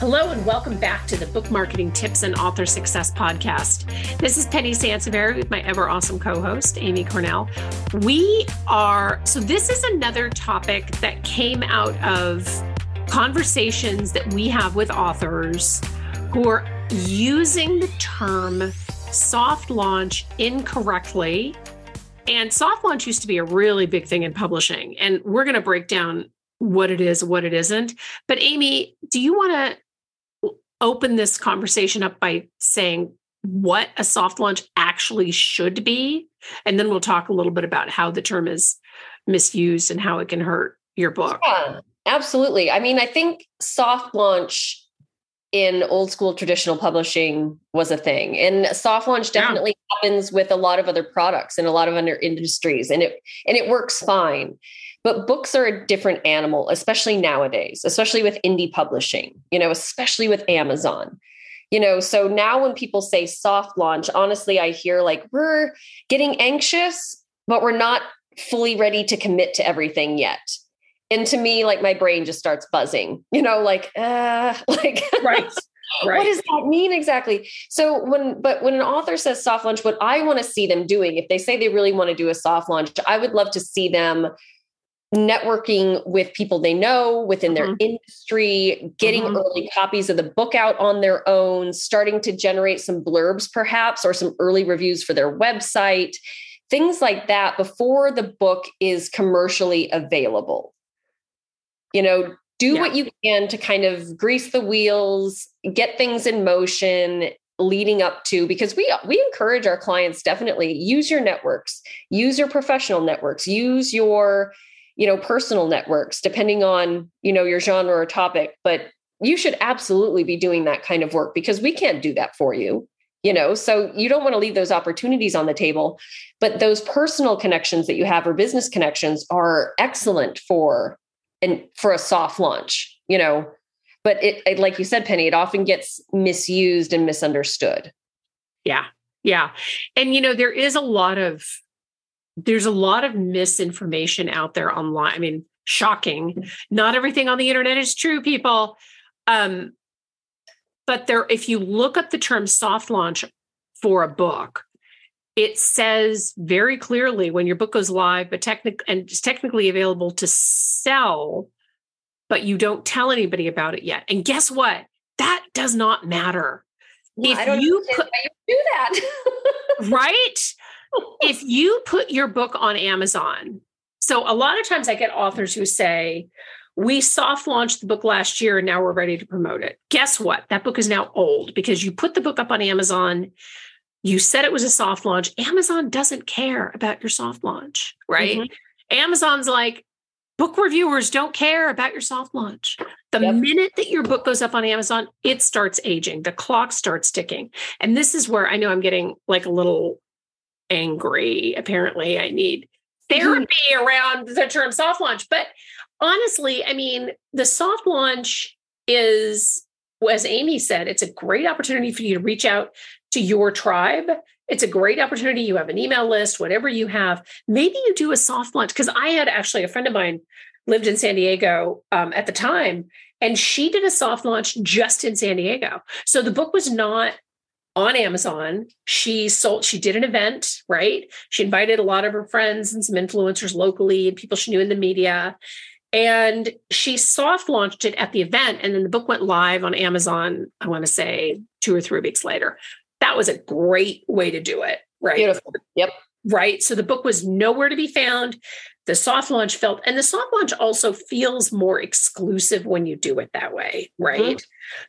Hello and welcome back to the Book Marketing Tips and Author Success Podcast. This is Penny Sansaveri with my ever awesome co-host, Amy Cornell. This is another topic that came out of conversations that we have with authors who are using the term soft launch incorrectly. And soft launch used to be a really big thing in publishing. And we're going to break down what it is, what it isn't. But Amy, do you want to open this conversation up by saying what a soft launch actually should be? And then we'll talk a little bit about how the term is misused and how it can hurt your book. Yeah, absolutely. I mean, I think soft launch in old school traditional publishing was a thing. And soft launch definitely happens with a lot of other products and a lot of other industries. And it works fine. But books are a different animal, especially nowadays, especially with indie publishing, especially with Amazon, so now when people say soft launch, honestly, I hear like we're getting anxious, but we're not fully ready to commit to everything yet. And to me, like my brain just starts buzzing, Right. What does that mean exactly? So when an author says soft launch, what I want to see them doing, if they say they really want to do a soft launch, I would love to see them networking with people they know within their industry, getting early copies of the book out on their own, starting to generate some blurbs perhaps, or some early reviews for their website, things like that before the book is commercially available. Do what you can to kind of grease the wheels, get things in motion leading up to, because we encourage our clients, definitely use your networks, use your professional networks, use your personal networks, depending on, your genre or topic, but you should absolutely be doing that kind of work because we can't do that for you, so you don't want to leave those opportunities on the table, but those personal connections that you have or business connections are excellent for a soft launch, but it, like you said, Penny, it often gets misused and misunderstood. Yeah. Yeah. And, there's a lot of misinformation out there online. I mean, shocking. Not everything on the internet is true, people. But if you look up the term soft launch for a book, it says very clearly when your book goes live, but technically available to sell, but you don't tell anybody about it yet. And guess what? That does not matter. Well, do that. Right? If you put your book on Amazon, so a lot of times I get authors who say, we soft launched the book last year and now we're ready to promote it. Guess what? That book is now old because you put the book up on Amazon. You said it was a soft launch. Amazon doesn't care about your soft launch, right? Mm-hmm. Amazon's like, book reviewers don't care about your soft launch. The minute that your book goes up on Amazon, it starts aging. The clock starts ticking. And this is where I know I'm getting like a little angry. Apparently, I need therapy around the term soft launch. But honestly, I mean, the soft launch is, as Amy said, it's a great opportunity for you to reach out to your tribe. It's a great opportunity. You have an email list, whatever you have. Maybe you do a soft launch. Because I had actually a friend of mine lived in San Diego at the time, and she did a soft launch just in San Diego. So the book was not on Amazon. She did an event, right? She invited a lot of her friends and some influencers locally and people she knew in the media. And she soft launched it at the event. And then the book went live on Amazon, I want to say 2 or 3 weeks later. That was a great way to do it, right? Beautiful. Yep. Right. So the book was nowhere to be found. The soft launch and the soft launch also feels more exclusive when you do it that way, right? Mm-hmm.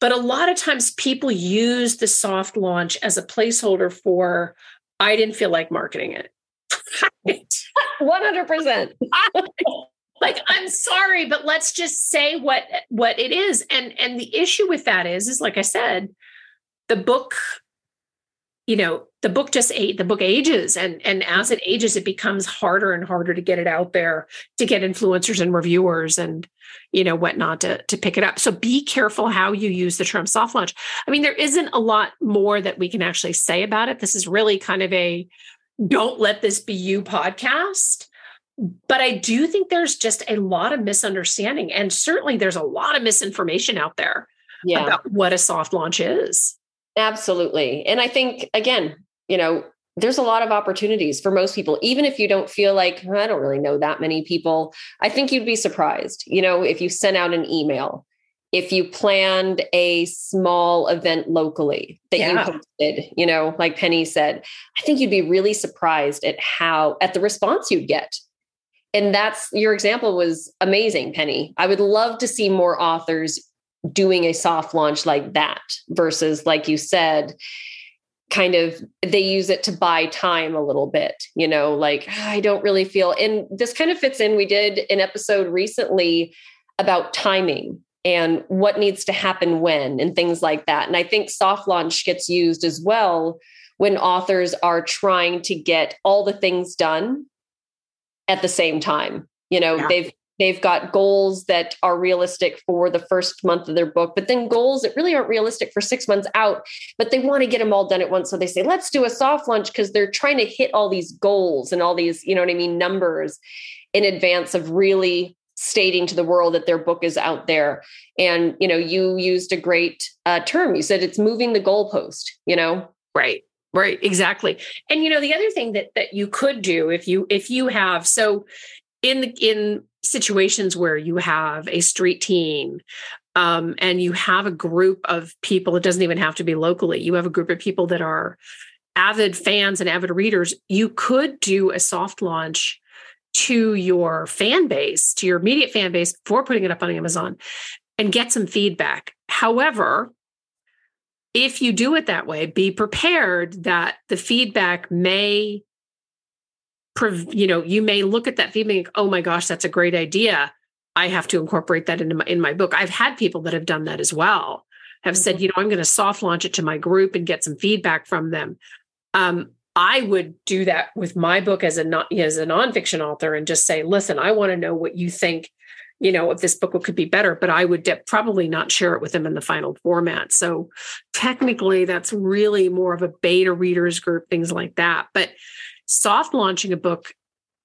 But a lot of times people use the soft launch as a placeholder for, I didn't feel like marketing it. 100%. I'm sorry, but let's just say what it is. And the issue with that is like I said, the book ages. And as it ages, it becomes harder and harder to get it out there, to get influencers and reviewers and, whatnot to pick it up. So be careful how you use the term soft launch. I mean, there isn't a lot more that we can actually say about it. This is really kind of a Don't Let This Be You podcast. But I do think there's just a lot of misunderstanding. And certainly there's a lot of misinformation out there about what a soft launch is. Absolutely. And I think, again, you know, there's a lot of opportunities for most people, even if you don't feel like, I don't really know that many people. I think you'd be surprised, you know, if you sent out an email, if you planned a small event locally that you hosted, you know, like Penny said, I think you'd be really surprised at the response you'd get. And that's, your example was amazing, Penny. I would love to see more authors doing a soft launch like that versus, like you said, kind of, they use it to buy time a little bit, you know, like, I don't really feel, and this kind of fits in. We did an episode recently about timing and what needs to happen when and things like that. And I think soft launch gets used as well when authors are trying to get all the things done at the same time. You know, they've got goals that are realistic for the first month of their book, but then goals that really aren't realistic for 6 months out, but they want to get them all done at once. So they say, let's do a soft launch, because they're trying to hit all these goals and all these, you know what I mean, numbers in advance of really stating to the world that their book is out there. And, you know, you used a great term. You said it's moving the goalpost, you know? Right. Exactly. And, you know, the other thing that you could do if you have, so in situations where you have a street team and you have a group of people, it doesn't even have to be locally, you have a group of people that are avid fans and avid readers, you could do a soft launch to your fan base, to your immediate fan base, before putting it up on Amazon and get some feedback. However, if you do it that way, be prepared that the feedback may, you know, you may look at that feedback and, oh my gosh, that's a great idea. I have to incorporate that into my book. I've had people that have done that as well, have said, you know, I'm going to soft launch it to my group and get some feedback from them. I would do that with my book as a nonfiction author and just say, listen, I want to know what you think, you know, if this book could be better, but I would probably not share it with them in the final format. So technically that's really more of a beta readers group, things like that. But soft launching a book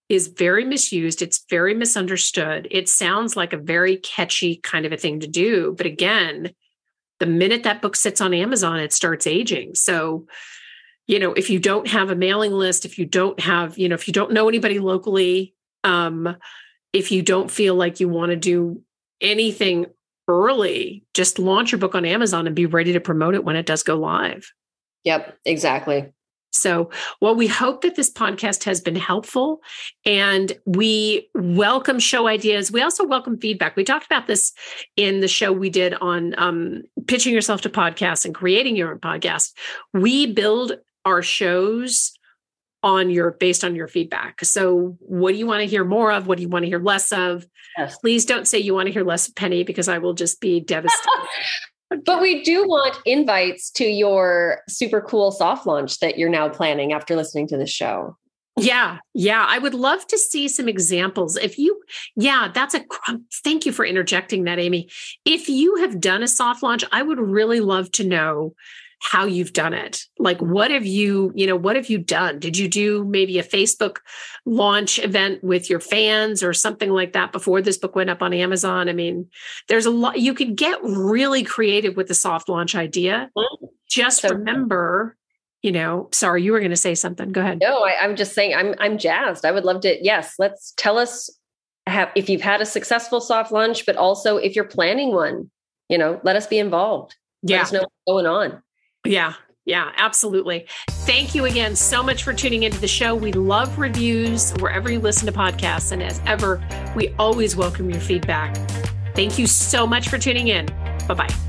is very misused. It's very misunderstood. It sounds like a very catchy kind of a thing to do. But again, the minute that book sits on Amazon, it starts aging. So, you know, if you don't have a mailing list, if you don't have, you know, if you don't know anybody locally, if you don't feel like you want to do anything early, just launch your book on Amazon and be ready to promote it when it does go live. Yep, exactly. So, well, we hope that this podcast has been helpful, and we welcome show ideas. We also welcome feedback. We talked about this in the show we did on pitching yourself to podcasts and creating your own podcast. We build our shows based on your feedback. So what do you want to hear more of? What do you want to hear less of? Yes. Please don't say you want to hear less of Penny, because I will just be devastated. But we do want invites to your super cool soft launch that you're now planning after listening to this show. Yeah. I would love to see some examples. Thank you for interjecting that, Amy. If you have done a soft launch, I would really love to know how you've done it. Like, what have you done? Did you do maybe a Facebook launch event with your fans or something like that before this book went up on Amazon? I mean, there's a lot, you could get really creative with the soft launch idea. Just remember, you know, sorry, you were going to say something. Go ahead. No, I'm just saying I'm jazzed. I would love to. Yes. Let's tell us if you've had a successful soft launch, but also if you're planning one, you know, let us be involved. Let us know what's going on. Yeah, absolutely. Thank you again so much for tuning into the show. We love reviews wherever you listen to podcasts. And as ever, we always welcome your feedback. Thank you so much for tuning in. Bye-bye.